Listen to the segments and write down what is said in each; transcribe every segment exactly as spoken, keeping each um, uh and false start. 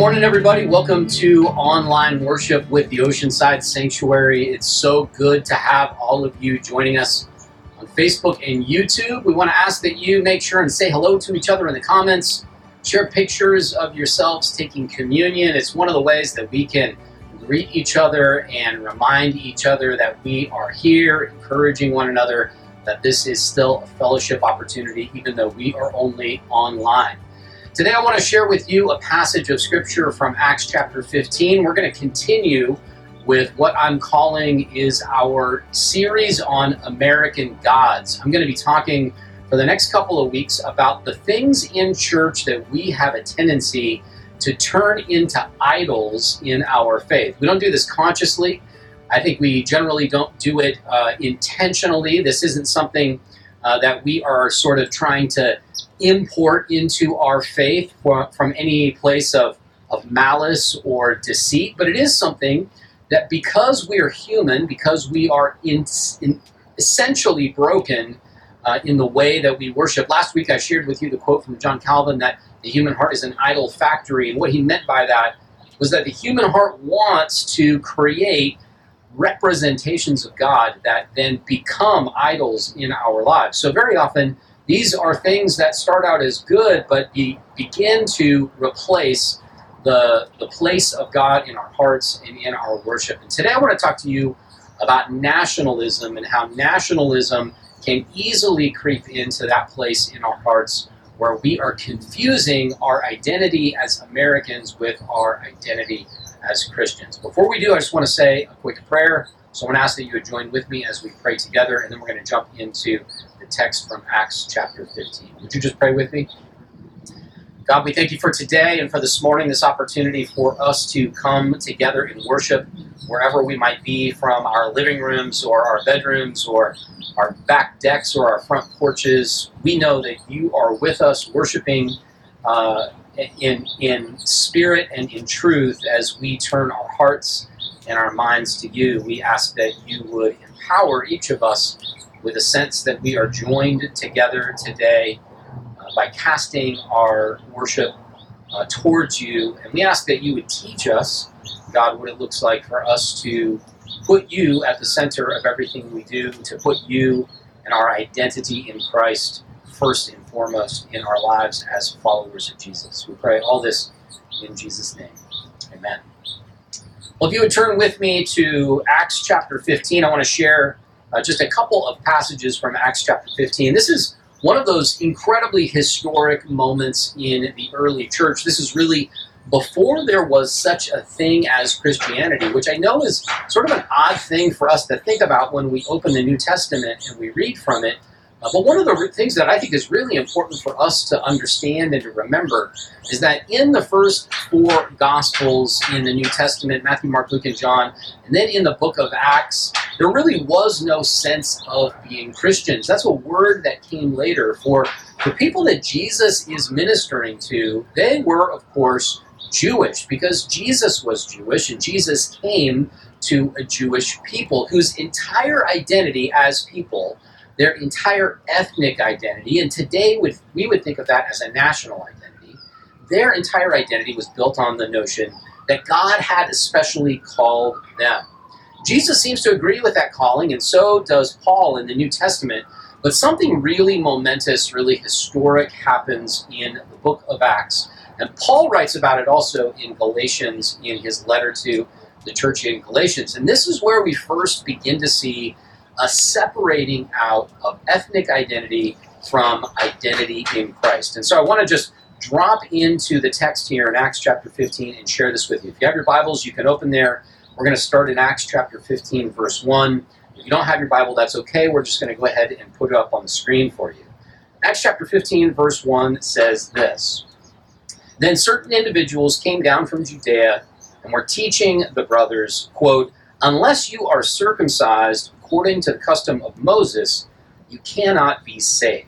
morning, everybody. Welcome to online worship with the Oceanside Sanctuary. It's so good to have all of you joining us on Facebook and YouTube. We want to ask that you make sure and say hello to each other in the comments. Share pictures of yourselves taking communion. It's one of the ways that we can greet each other and remind each other that we are here, encouraging one another, that this is still a fellowship opportunity, even though we are only online. Today, I want to share with you a passage of scripture from Acts chapter fifteen. We're going to continue with what I'm calling is our series on American Gods. I'm going to be talking for the next couple of weeks about the things in church that we have a tendency to turn into idols in our faith. We don't do this consciously. I think we generally don't do it uh, intentionally. This isn't something uh, that we are sort of trying to import into our faith from, from any place of, of malice or deceit, but it is something that because we are human, because we are in, in essentially broken uh, in the way that we worship. Last week I shared with you the quote from John Calvin that the human heart is an idol factory, and what he meant by that was that the human heart wants to create representations of God that then become idols in our lives. So very often, these are things that start out as good, but be, begin to replace the, the place of God in our hearts and in our worship. And today I want to talk to you about nationalism and how nationalism can easily creep into that place in our hearts where we are confusing our identity as Americans with our identity as Christians. Before we do, I just want to say a quick prayer. So I want to ask that you would join with me as we pray together, and then we're going to jump into the text from Acts chapter fifteen. Would you just pray with me? God, we thank you for today and for this morning, this opportunity for us to come together and worship wherever we might be, from our living rooms or our bedrooms or our back decks or our front porches. We know that you are with us worshiping uh, in, in spirit and in truth as we turn our hearts and our minds to you. We ask that you would empower each of us with a sense that we are joined together today uh, by casting our worship uh, towards you. And we ask that you would teach us, God, what it looks like for us to put you at the center of everything we do, to put you and our identity in Christ first and foremost in our lives as followers of Jesus. We pray all this in Jesus' name. Amen. Well, if you would turn with me to Acts chapter fifteen, I want to share uh, just a couple of passages from Acts chapter fifteen. This is one of those incredibly historic moments in the early church. This is really before there was such a thing as Christianity, which I know is sort of an odd thing for us to think about when we open the New Testament and we read from it. Uh, but one of the things that I think is really important for us to understand and to remember is that in the first four Gospels in the New Testament, Matthew, Mark, Luke, and John, and then in the book of Acts, there really was no sense of being Christians. That's a word that came later. For the people that Jesus is ministering to, they were, of course, Jewish, because Jesus was Jewish, and Jesus came to a Jewish people whose entire identity as people, their entire ethnic identity, and today would, we would think of that as a national identity, their entire identity was built on the notion that God had especially called them. Jesus seems to agree with that calling, and so does Paul in the New Testament, but something really momentous, really historic happens in the book of Acts, and Paul writes about it also in Galatians in his letter to the church in Galatians, and this is where we first begin to see a separating out of ethnic identity from identity in Christ. And so I want to just drop into the text here in Acts chapter fifteen and share this with you. If you have your Bibles, you can open there. We're going to start in Acts chapter fifteen, verse one. If you don't have your Bible, that's okay. We're just going to go ahead and put it up on the screen for you. Acts chapter fifteen, verse one says this: "Then certain individuals came down from Judea and were teaching the brothers, quote, 'Unless you are circumcised according to the custom of Moses, you cannot be saved.'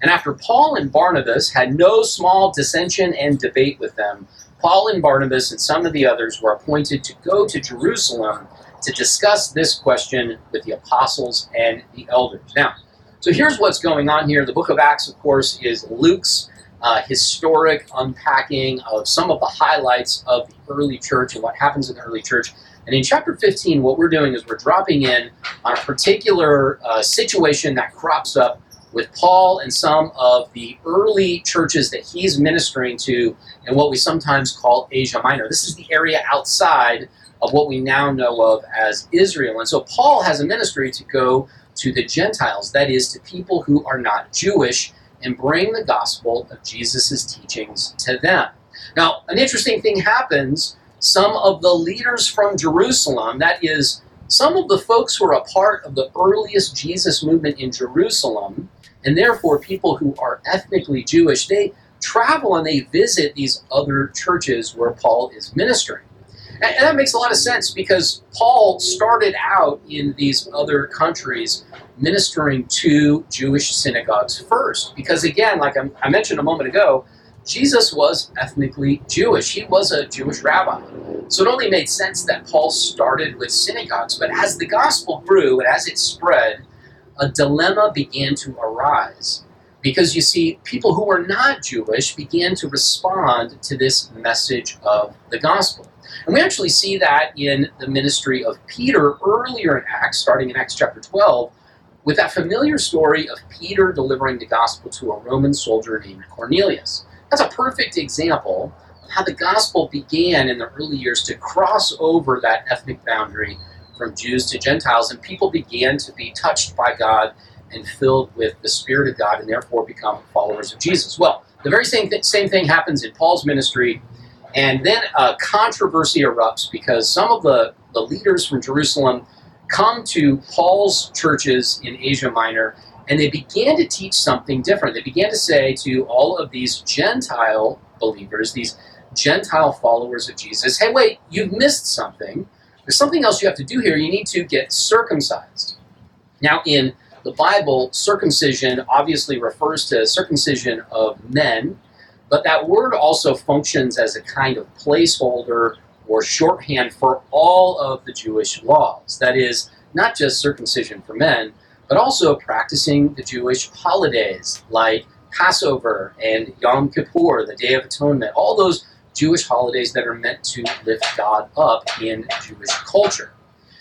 And after Paul and Barnabas had no small dissension and debate with them, Paul and Barnabas and some of the others were appointed to go to Jerusalem to discuss this question with the apostles and the elders." Now, so here's what's going on here. The book of Acts, of course, is Luke's uh, historic unpacking of some of the highlights of the early church and what happens in the early church. And in chapter fifteen, what we're doing is we're dropping in on a particular uh, situation that crops up with Paul and some of the early churches that he's ministering to in what we sometimes call Asia Minor. This is the area outside of what we now know of as Israel. And so Paul has a ministry to go to the Gentiles, that is, to people who are not Jewish, and bring the gospel of Jesus' teachings to them. Now, an interesting thing happens. Some of the leaders from Jerusalem, that is, some of the folks who are a part of the earliest Jesus movement in Jerusalem, and therefore people who are ethnically Jewish, they travel and they visit these other churches where Paul is ministering. And that makes a lot of sense because Paul started out in these other countries ministering to Jewish synagogues first. Because again, like I mentioned a moment ago, Jesus was ethnically Jewish. He was a Jewish rabbi. So it only made sense that Paul started with synagogues. But as the gospel grew and as it spread, a dilemma began to arise. Because you see, people who were not Jewish began to respond to this message of the gospel. And we actually see that in the ministry of Peter earlier in Acts, starting in Acts chapter twelve, with that familiar story of Peter delivering the gospel to a Roman soldier named Cornelius. That's a perfect example of how the gospel began in the early years to cross over that ethnic boundary from Jews to Gentiles, and people began to be touched by God and filled with the Spirit of God and therefore become followers of Jesus. Well, the very same, th- same thing happens in Paul's ministry, and then a controversy erupts because some of the, the leaders from Jerusalem come to Paul's churches in Asia Minor, and they began to teach something different. They began to say to all of these Gentile believers, these Gentile followers of Jesus, hey, wait, you've missed something. There's something else you have to do here. You need to get circumcised. Now, in the Bible, circumcision obviously refers to circumcision of men, but that word also functions as a kind of placeholder or shorthand for all of the Jewish laws. That is, not just circumcision for men, but also practicing the Jewish holidays like Passover and Yom Kippur, the Day of Atonement, all those Jewish holidays that are meant to lift God up in Jewish culture.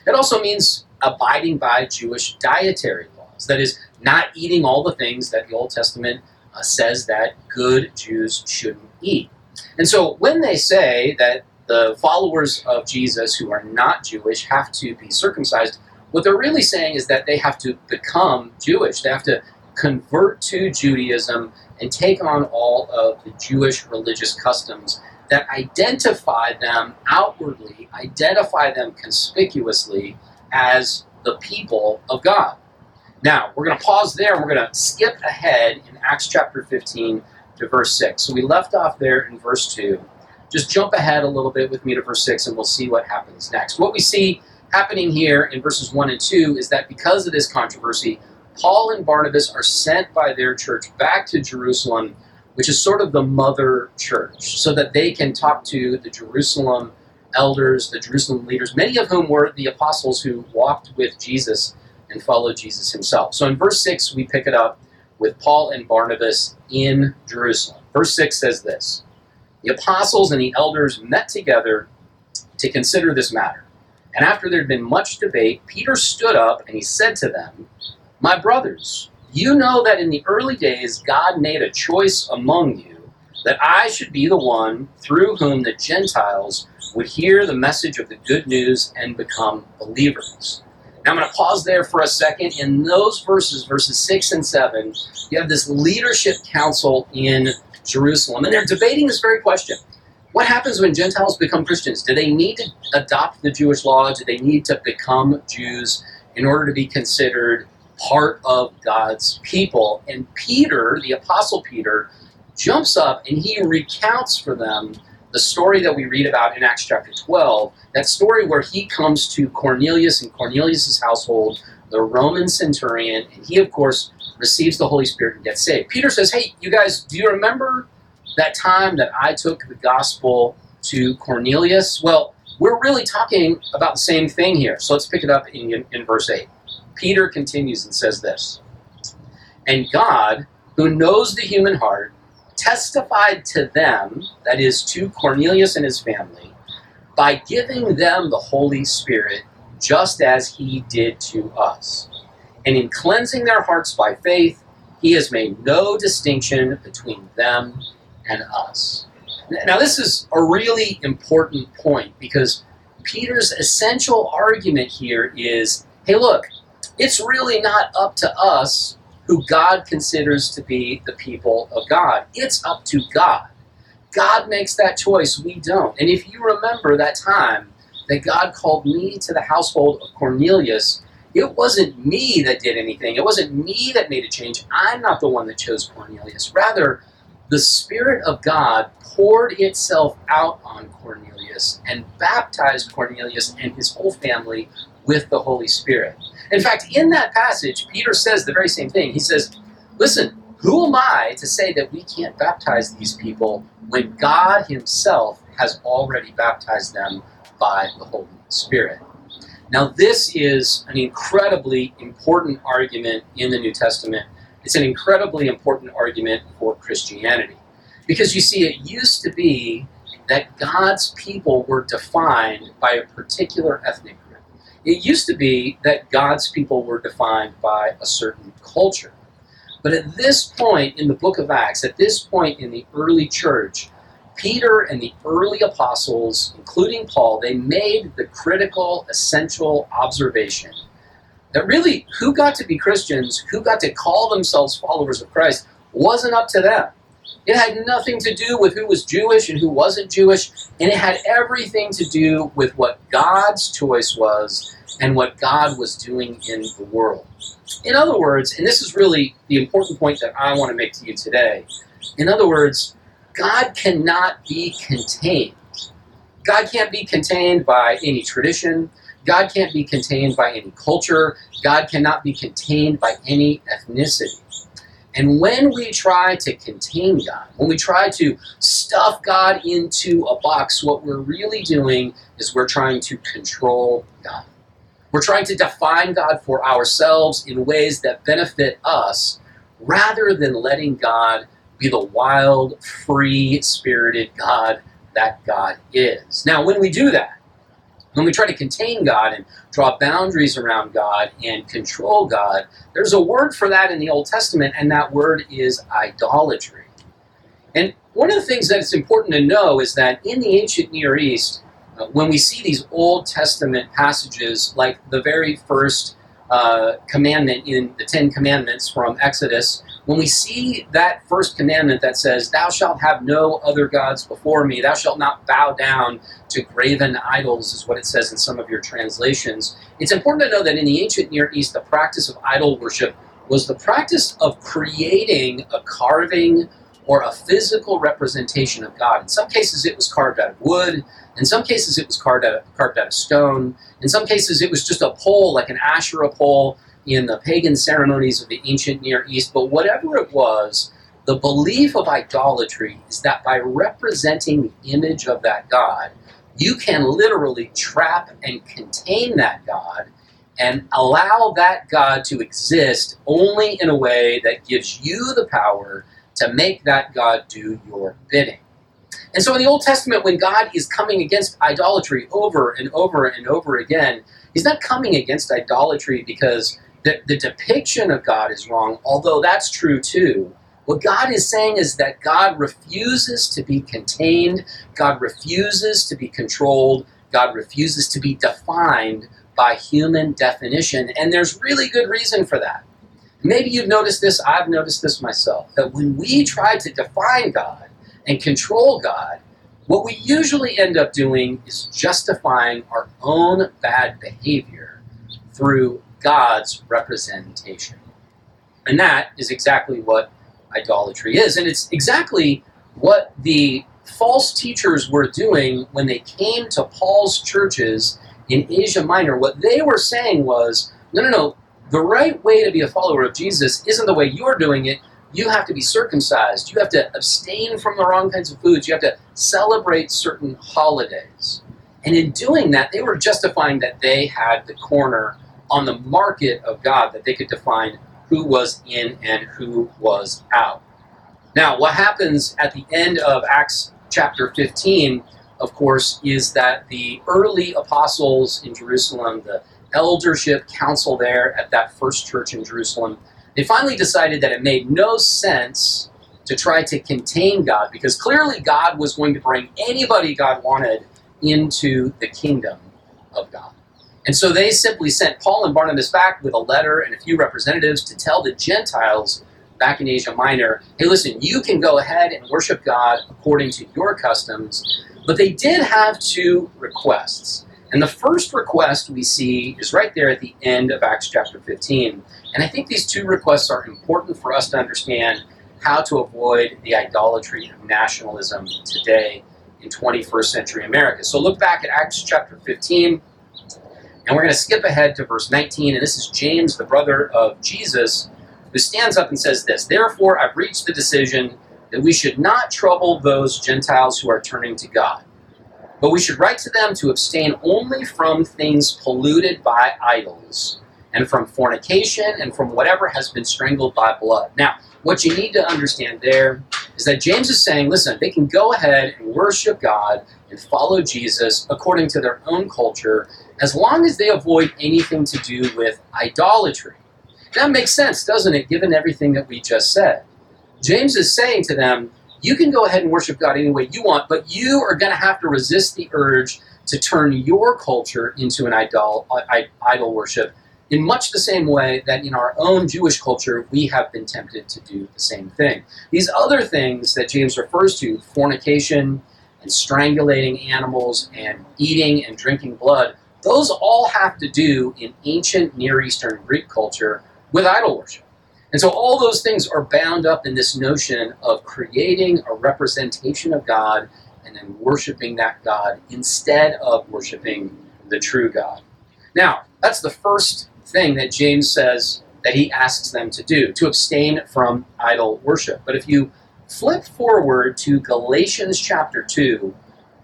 It also means abiding by Jewish dietary laws, that is, not eating all the things that the Old Testament uh, says that good Jews shouldn't eat. And so when they say that the followers of Jesus who are not Jewish have to be circumcised, what they're really saying is that they have to become Jewish. They have to convert to Judaism and take on all of the Jewish religious customs that identify them outwardly, identify them conspicuously as the people of God. Now, we're going to pause there and we're going to skip ahead in Acts chapter fifteen to verse six. So we left off there in verse two. Just jump ahead a little bit with me to verse six and we'll see what happens next. What we see happening here in verses one and two is that because of this controversy, Paul and Barnabas are sent by their church back to Jerusalem, which is sort of the mother church, so that they can talk to the Jerusalem elders, the Jerusalem leaders, many of whom were the apostles who walked with Jesus and followed Jesus himself. So in verse six, we pick it up with Paul and Barnabas in Jerusalem. Verse six says this: the apostles and the elders met together to consider this matter. And after there had been much debate, Peter stood up and he said to them, "My brothers, you know that in the early days God made a choice among you that I should be the one through whom the Gentiles would hear the message of the good news and become believers." Now I'm going to pause there for a second. In those verses, verses six and seven, you have this leadership council in Jerusalem, and they're debating this very question. What happens when Gentiles become Christians? Do they need to adopt the Jewish law? Do they need to become Jews in order to be considered part of God's people? And Peter, the Apostle Peter, jumps up and he recounts for them the story that we read about in Acts chapter twelve, that story where he comes to Cornelius and Cornelius' household, the Roman centurion, and he, of course, receives the Holy Spirit and gets saved. Peter says, hey, you guys, do you remember that time that I took the gospel to Cornelius? Well, we're really talking about the same thing here. So let's pick it up in, in verse eight. Peter continues and says this: "And God, who knows the human heart, testified to them, that is to Cornelius and his family, by giving them the Holy Spirit, just as he did to us. And in cleansing their hearts by faith, he has made no distinction between them and us. Now, this is a really important point, because Peter's essential argument here is, hey, look, it's really not up to us who God considers to be the people of God. It's up to God. God makes that choice. We don't. And if you remember that time that God called me to the household of Cornelius, it wasn't me that did anything. It wasn't me that made a change. I'm not the one that chose Cornelius. Rather, the Spirit of God poured itself out on Cornelius and baptized Cornelius and his whole family with the Holy Spirit. In fact, in that passage, Peter says the very same thing. He says, listen, who am I to say that we can't baptize these people when God himself has already baptized them by the Holy Spirit? Now, this is an incredibly important argument in the New Testament. It's an incredibly important argument for Christianity. Because you see, it used to be that God's people were defined by a particular ethnic group. It used to be that God's people were defined by a certain culture. But at this point in the book of Acts, at this point in the early church, Peter and the early apostles, including Paul, they made the critical, essential observation that really who got to be Christians, who got to call themselves followers of Christ, wasn't up to them. It had nothing to do with who was Jewish and who wasn't Jewish, and it had everything to do with what God's choice was and what God was doing in the world. In other words, and this is really the important point that I want to make to you today, in other words, God cannot be contained. God can't be contained by any tradition. God can't be contained by any culture. God cannot be contained by any ethnicity. And when we try to contain God, when we try to stuff God into a box, what we're really doing is we're trying to control God. We're trying to define God for ourselves in ways that benefit us, rather than letting God be the wild, free-spirited God that God is. Now, when we do that, when we try to contain God and draw boundaries around God and control God, there's a word for that in the Old Testament, and that word is idolatry. And one of the things that it's important to know is that in the ancient Near East, when we see these Old Testament passages, like the very first uh, commandment in the Ten Commandments from Exodus, when we see that first commandment that says, thou shalt have no other gods before me, thou shalt not bow down to graven idols, is what it says in some of your translations. It's important to know that in the ancient Near East, the practice of idol worship was the practice of creating a carving or a physical representation of God. In some cases, it was carved out of wood. In some cases, it was carved out of, carved out of stone. In some cases, it was just a pole, like an Asherah pole, in the pagan ceremonies of the ancient Near East. But whatever it was, the belief of idolatry is that by representing the image of that God, you can literally trap and contain that God and allow that God to exist only in a way that gives you the power to make that God do your bidding. And so in the Old Testament, when God is coming against idolatry over and over and over again, he's not coming against idolatry because The, the depiction of God is wrong, although that's true too. What God is saying is that God refuses to be contained, God refuses to be controlled, God refuses to be defined by human definition, and there's really good reason for that. Maybe you've noticed this, I've noticed this myself, that when we try to define God and control God, what we usually end up doing is justifying our own bad behavior through God's representation. And that is exactly what idolatry is. And it's exactly what the false teachers were doing when they came to Paul's churches in Asia Minor. What they were saying was, no, no, no, the right way to be a follower of Jesus isn't the way you're doing it. You have to be circumcised. You have to abstain from the wrong kinds of foods. You have to celebrate certain holidays. And in doing that, they were justifying that they had the corner on the market of God, that they could define who was in and who was out. Now, what happens at the end of Acts chapter fifteen, of course, is that the early apostles in Jerusalem, the eldership council there at that first church in Jerusalem, they finally decided that it made no sense to try to contain God, because clearly God was going to bring anybody God wanted into the kingdom of God. And so they simply sent Paul and Barnabas back with a letter and a few representatives to tell the Gentiles back in Asia Minor, hey, listen, you can go ahead and worship God according to your customs. But they did have two requests. And the first request we see is right there at the end of Acts chapter fifteen. And I think these two requests are important for us to understand how to avoid the idolatry of nationalism today in twenty-first century America. So look back at Acts chapter fifteen, and we're going to skip ahead to verse nineteen. And this is James, the brother of Jesus, who stands up and says this, "Therefore I've reached the decision that we should not trouble those Gentiles who are turning to God, but we should write to them to abstain only from things polluted by idols, and from fornication, and from whatever has been strangled by blood." Now, what you need to understand there is that James is saying, listen, they can go ahead and worship God and follow Jesus according to their own culture, as long as they avoid anything to do with idolatry. That makes sense, doesn't it, given everything that we just said? James is saying to them, you can go ahead and worship God any way you want, but you are going to have to resist the urge to turn your culture into an idol, idol worship, in much the same way that in our own Jewish culture, we have been tempted to do the same thing. These other things that James refers to, fornication and strangulating animals and eating and drinking blood, those all have to do in ancient Near Eastern Greek culture with idol worship. And so all those things are bound up in this notion of creating a representation of God and then worshiping that God instead of worshiping the true God. Now, that's the first thing that James says that he asks them to do, to abstain from idol worship. But if you flip forward to Galatians chapter two,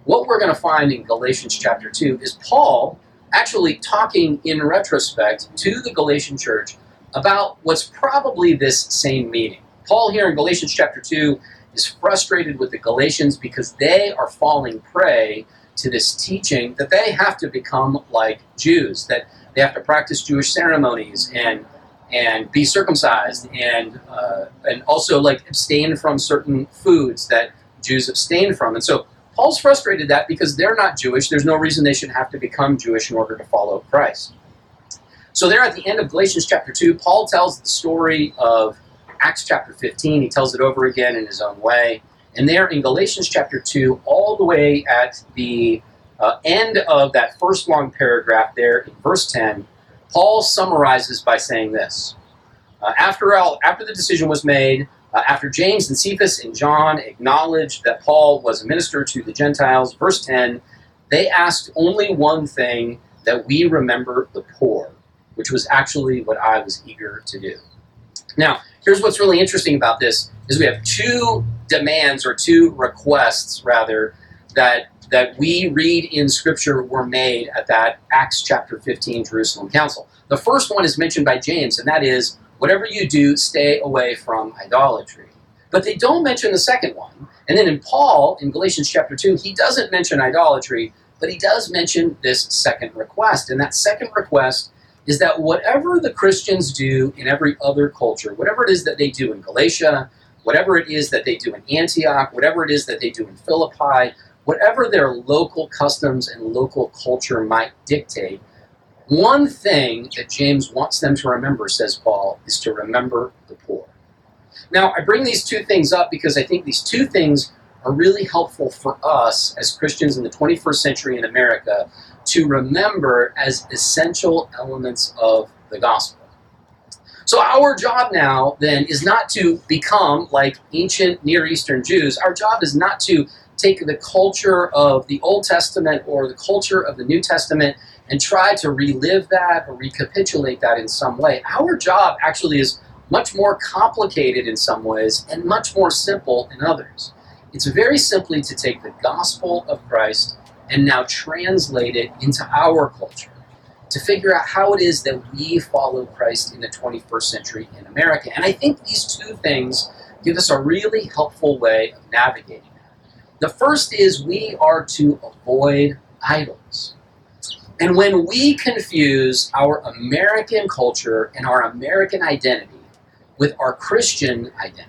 what we're going to find in Galatians chapter two is Paul actually talking in retrospect to the Galatian church about what's probably this same meaning. Paul here in Galatians chapter two is frustrated with the Galatians because they are falling prey to this teaching that they have to become like Jews, that they have to practice Jewish ceremonies and and be circumcised and uh, and also like abstain from certain foods that Jews abstain from. And so Paul's frustrated that because they're not Jewish, there's no reason they should have to become Jewish in order to follow Christ. So there at the end of Galatians chapter two, Paul tells the story of Acts chapter fifteen. He tells it over again in his own way. And there in Galatians chapter two, all the way at the uh, end of that first long paragraph there in verse ten, Paul summarizes by saying this. Uh, after all, after the decision was made, uh, after James and Cephas and John acknowledged that Paul was a minister to the Gentiles, verse ten, they asked only one thing, that we remember the poor, which was actually what I was eager to do. Now, here's what's really interesting about this, is we have two demands, or two requests, rather, that, that we read in Scripture were made at that Acts chapter fifteen Jerusalem Council. The first one is mentioned by James, and that is, whatever you do, stay away from idolatry. But they don't mention the second one. And then in Paul, in Galatians chapter two, he doesn't mention idolatry, but he does mention this second request. And that second request is that whatever the Christians do in every other culture, whatever it is that they do in Galatia, whatever it is that they do in Antioch, whatever it is that they do in Philippi, whatever their local customs and local culture might dictate, one thing that James wants them to remember, says Paul, is to remember the poor. Now, I bring these two things up because I think these two things are really helpful for us as Christians in the twenty-first century in America to remember as essential elements of the gospel. So our job now, then, is not to become like ancient Near Eastern Jews. Our job is not to take the culture of the Old Testament or the culture of the New Testament and try to relive that or recapitulate that in some way. Our job actually is much more complicated in some ways and much more simple in others. It's very simply to take the gospel of Christ and now translate it into our culture, to figure out how it is that we follow Christ in the twenty-first century in America. And I think these two things give us a really helpful way of navigating that. The first is we are to avoid idols. And when we confuse our American culture and our American identity with our Christian identity,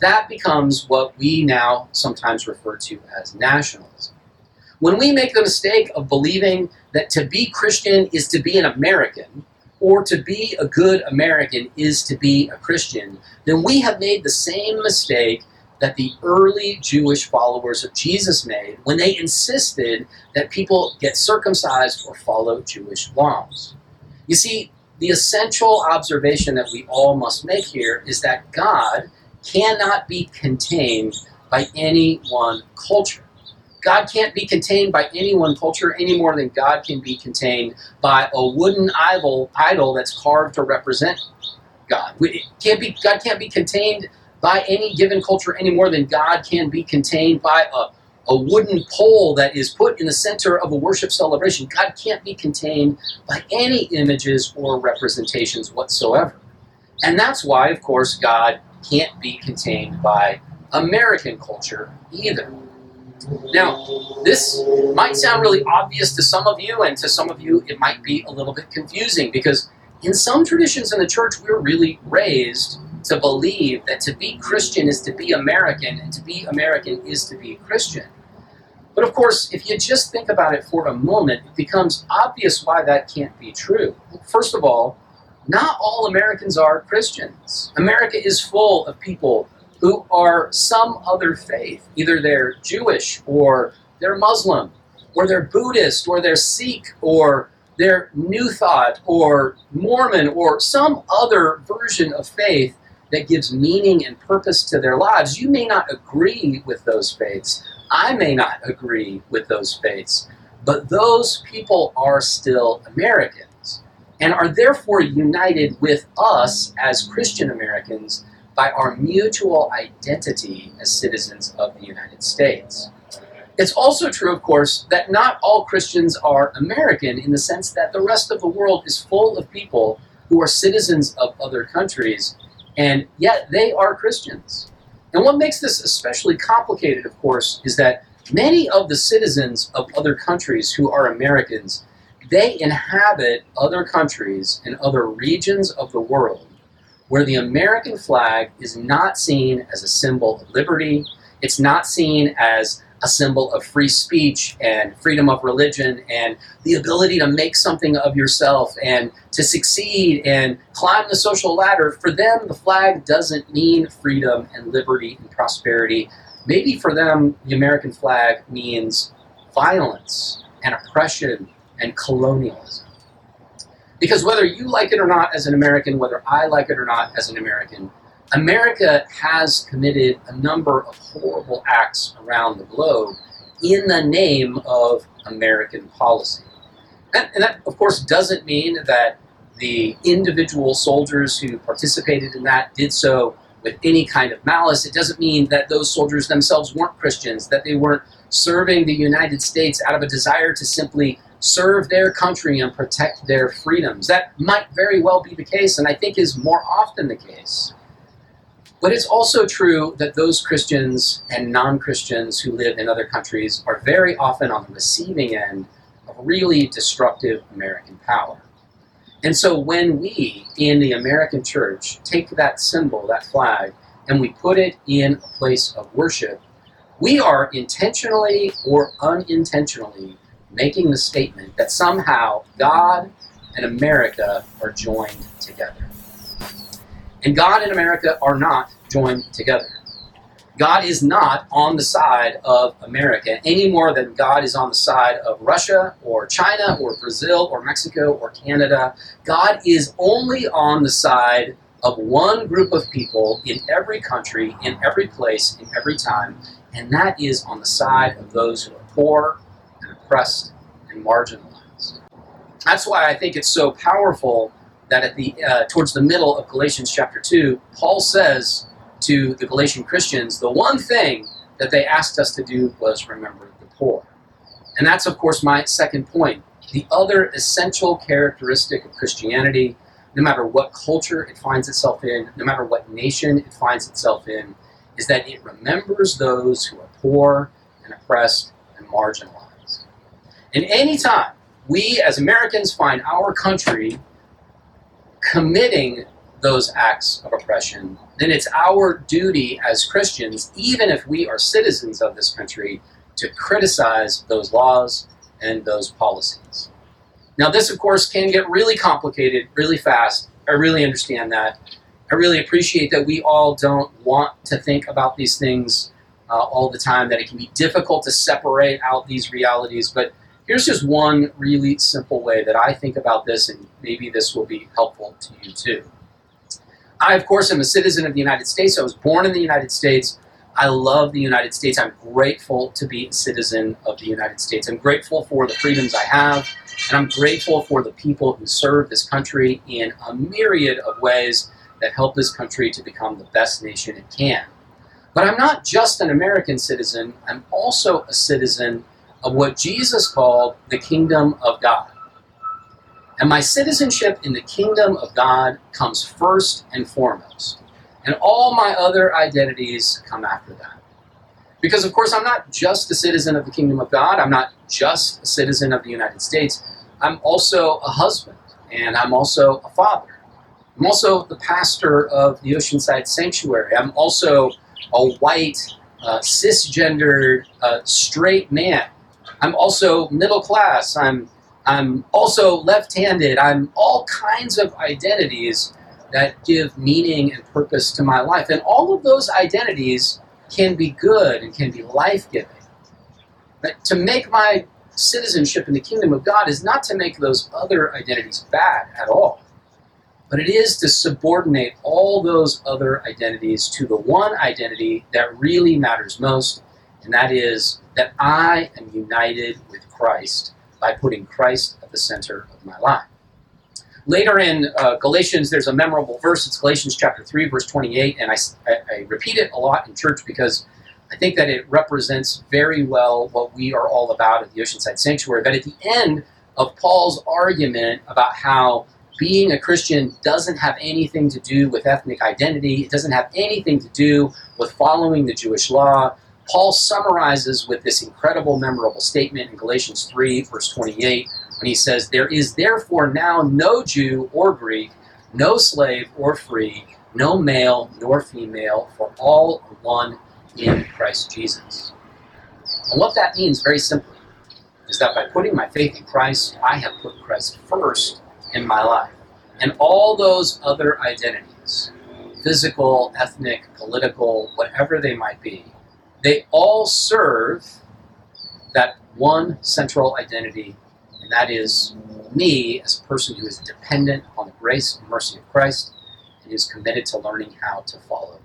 that becomes what we now sometimes refer to as nationalism. When we make the mistake of believing that to be Christian is to be an American, or to be a good American is to be a Christian, then we have made the same mistake that the early Jewish followers of Jesus made when they insisted that people get circumcised or follow Jewish laws. You see, the essential observation that we all must make here is that God cannot be contained by any one culture. God can't be contained by any one culture any more than God can be contained by a wooden idol idol that's carved to represent God. It can't be, God can't be contained by any given culture any more than God can be contained by a, a wooden pole that is put in the center of a worship celebration. God can't be contained by any images or representations whatsoever. And that's why, of course, God can't be contained by American culture either. Now, this might sound really obvious to some of you, and to some of you it might be a little bit confusing, because in some traditions in the church we're really raised to believe that to be Christian is to be American, and to be American is to be Christian. But of course, if you just think about it for a moment, it becomes obvious why that can't be true. First of all, not all Americans are Christians. America is full of people who are some other faith. Either they're Jewish, or they're Muslim, or they're Buddhist, or they're Sikh, or they're New Thought, or Mormon, or some other version of faith that gives meaning and purpose to their lives. You may not agree with those faiths. I may not agree with those faiths. But those people are still Americans, and are therefore united with us as Christian Americans by our mutual identity as citizens of the United States. It's also true, of course, that not all Christians are American, in the sense that the rest of the world is full of people who are citizens of other countries, and yet they are Christians. And what makes this especially complicated, of course, is that many of the citizens of other countries who are Americans, they inhabit other countries and other regions of the world where the American flag is not seen as a symbol of liberty. It's not seen as a symbol of free speech and freedom of religion and the ability to make something of yourself and to succeed and climb the social ladder. For them, the flag doesn't mean freedom and liberty and prosperity. Maybe for them, the American flag means violence and oppression and colonialism. Because whether you like it or not as an American, whether I like it or not as an American, America has committed a number of horrible acts around the globe in the name of American policy. And, and that, of course, doesn't mean that the individual soldiers who participated in that did so with any kind of malice. It doesn't mean that those soldiers themselves weren't Christians, that they weren't serving the United States out of a desire to simply serve their country and protect their freedoms. That might very well be the case, and I think is more often the case. But it's also true that those Christians and non-Christians who live in other countries are very often on the receiving end of really destructive American power. And so when we, in the American church, take that symbol, that flag, and we put it in a place of worship, we are intentionally or unintentionally making the statement that somehow God and America are joined together. And God and America are not joined together. God is not on the side of America any more than God is on the side of Russia or China or Brazil or Mexico or Canada. God is only on the side of one group of people in every country, in every place, in every time, and that is on the side of those who are poor, oppressed, and marginalized. That's why I think it's so powerful that at the uh, towards the middle of Galatians chapter two, Paul says to the Galatian Christians, the one thing that they asked us to do was remember the poor. And that's, of course, my second point. The other essential characteristic of Christianity no matter what culture it finds itself in, no matter what nation it finds itself in, is that it remembers those who are poor and oppressed and marginalized. And any time we as Americans find our country committing those acts of oppression, then it's our duty as Christians, even if we are citizens of this country, to criticize those laws and those policies. Now, this, of course, can get really complicated really fast. I really understand that. I really appreciate that we all don't want to think about these things uh, all the time, that it can be difficult to separate out these realities. But here's just one really simple way that I think about this, and maybe this will be helpful to you too. I, of course, am a citizen of the United States. I was born in the United States. I love the United States. I'm grateful to be a citizen of the United States. I'm grateful for the freedoms I have, and I'm grateful for the people who serve this country in a myriad of ways that help this country to become the best nation it can. But I'm not just an American citizen. I'm also a citizen of what Jesus called the kingdom of God. And my citizenship in the kingdom of God comes first and foremost. And all my other identities come after that. Because, of course, I'm not just a citizen of the kingdom of God. I'm not just a citizen of the United States. I'm also a husband, and I'm also a father. I'm also the pastor of the Oceanside Sanctuary. I'm also a white, uh, cisgendered, uh, straight man. I'm also middle class. I'm, I'm also left-handed. I'm all kinds of identities that give meaning and purpose to my life. And all of those identities can be good and can be life-giving. But to make my citizenship in the kingdom of God is not to make those other identities bad at all, but it is to subordinate all those other identities to the one identity that really matters most, and that is that I am united with Christ by putting Christ at the center of my life. Later in uh, Galatians, there's a memorable verse. It's Galatians chapter three, verse twenty-eight, and I, I, I repeat it a lot in church because I think that it represents very well what we are all about at the Oceanside Sanctuary. But at the end of Paul's argument about how being a Christian doesn't have anything to do with ethnic identity, it doesn't have anything to do with following the Jewish law, Paul summarizes with this incredible, memorable statement in Galatians three, verse twenty-eight, and he says, "There is therefore now no Jew or Greek, no slave or free, no male nor female, for all are one in Christ Jesus." And what that means, very simply, is that by putting my faith in Christ, I have put Christ first in my life. And all those other identities, physical, ethnic, political, whatever they might be, they all serve that one central identity, and that is me as a person who is dependent on the grace and mercy of Christ and is committed to learning how to follow him.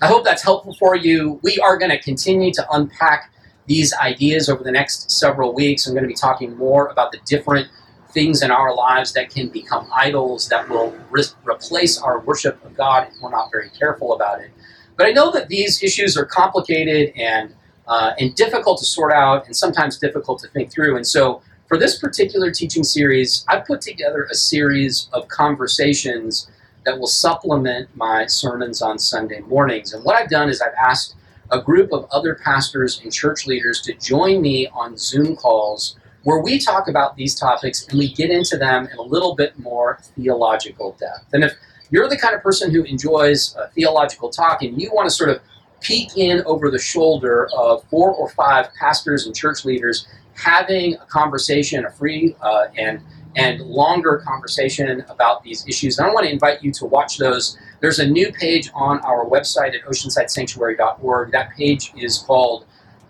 I hope that's helpful for you. We are going to continue to unpack these ideas over the next several weeks. I'm going to be talking more about the different things in our lives that can become idols that will re- replace our worship of God if we're not very careful about it. But I know that these issues are complicated and Uh, and difficult to sort out and sometimes difficult to think through. And so for this particular teaching series, I've put together a series of conversations that will supplement my sermons on Sunday mornings. And what I've done is I've asked a group of other pastors and church leaders to join me on Zoom calls where we talk about these topics and we get into them in a little bit more theological depth. And if you're the kind of person who enjoys uh, theological talk and you want to sort of peek in over the shoulder of four or five pastors and church leaders having a conversation, a free uh, and and longer conversation about these issues. And I want to invite you to watch those. There's a new page on our website at Oceanside Sanctuary dot org. That page is called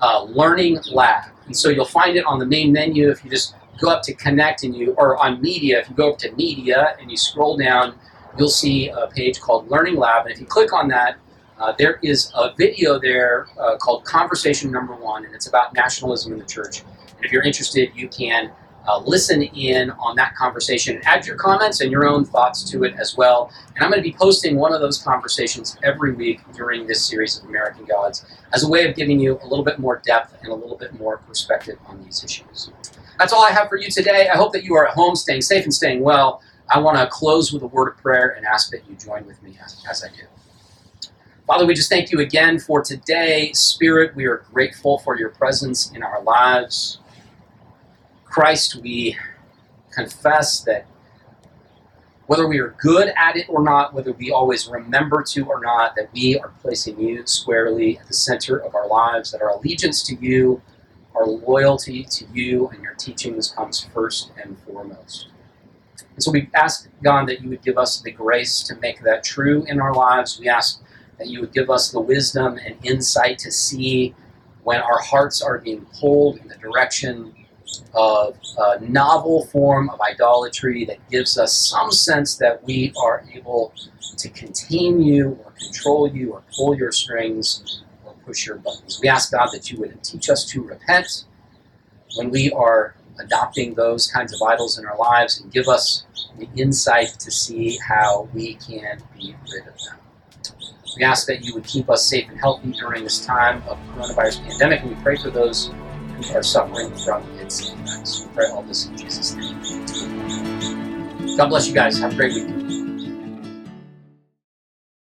uh, Learning Lab. And so you'll find it on the main menu if you just go up to Connect and you, or on Media, if you go up to Media and you scroll down, you'll see a page called Learning Lab. And if you click on that, Uh, there is a video there uh, called Conversation Number One, and it's about nationalism in the church. And if you're interested, you can uh, listen in on that conversation and add your comments and your own thoughts to it as well. And I'm going to be posting one of those conversations every week during this series of American Gods as a way of giving you a little bit more depth and a little bit more perspective on these issues. That's all I have for you today. I hope that you are at home staying safe and staying well. I want to close with a word of prayer and ask that you join with me as, as I do. Father, we just thank you again for today. Spirit, we are grateful for your presence in our lives. Christ, we confess that whether we are good at it or not, whether we always remember to or not, that we are placing you squarely at the center of our lives, that our allegiance to you, our loyalty to you and your teachings comes first and foremost. And so we ask, God, that you would give us the grace to make that true in our lives. We ask that you would give us the wisdom and insight to see when our hearts are being pulled in the direction of a novel form of idolatry that gives us some sense that we are able to contain you or control you or pull your strings or push your buttons. We ask, God, that you would teach us to repent when we are adopting those kinds of idols in our lives and give us the insight to see how we can be rid of them. We ask that you would keep us safe and healthy during this time of coronavirus pandemic, and we pray for those who are suffering from its impacts. We pray all this in Jesus' name. God bless you guys. Have a great week.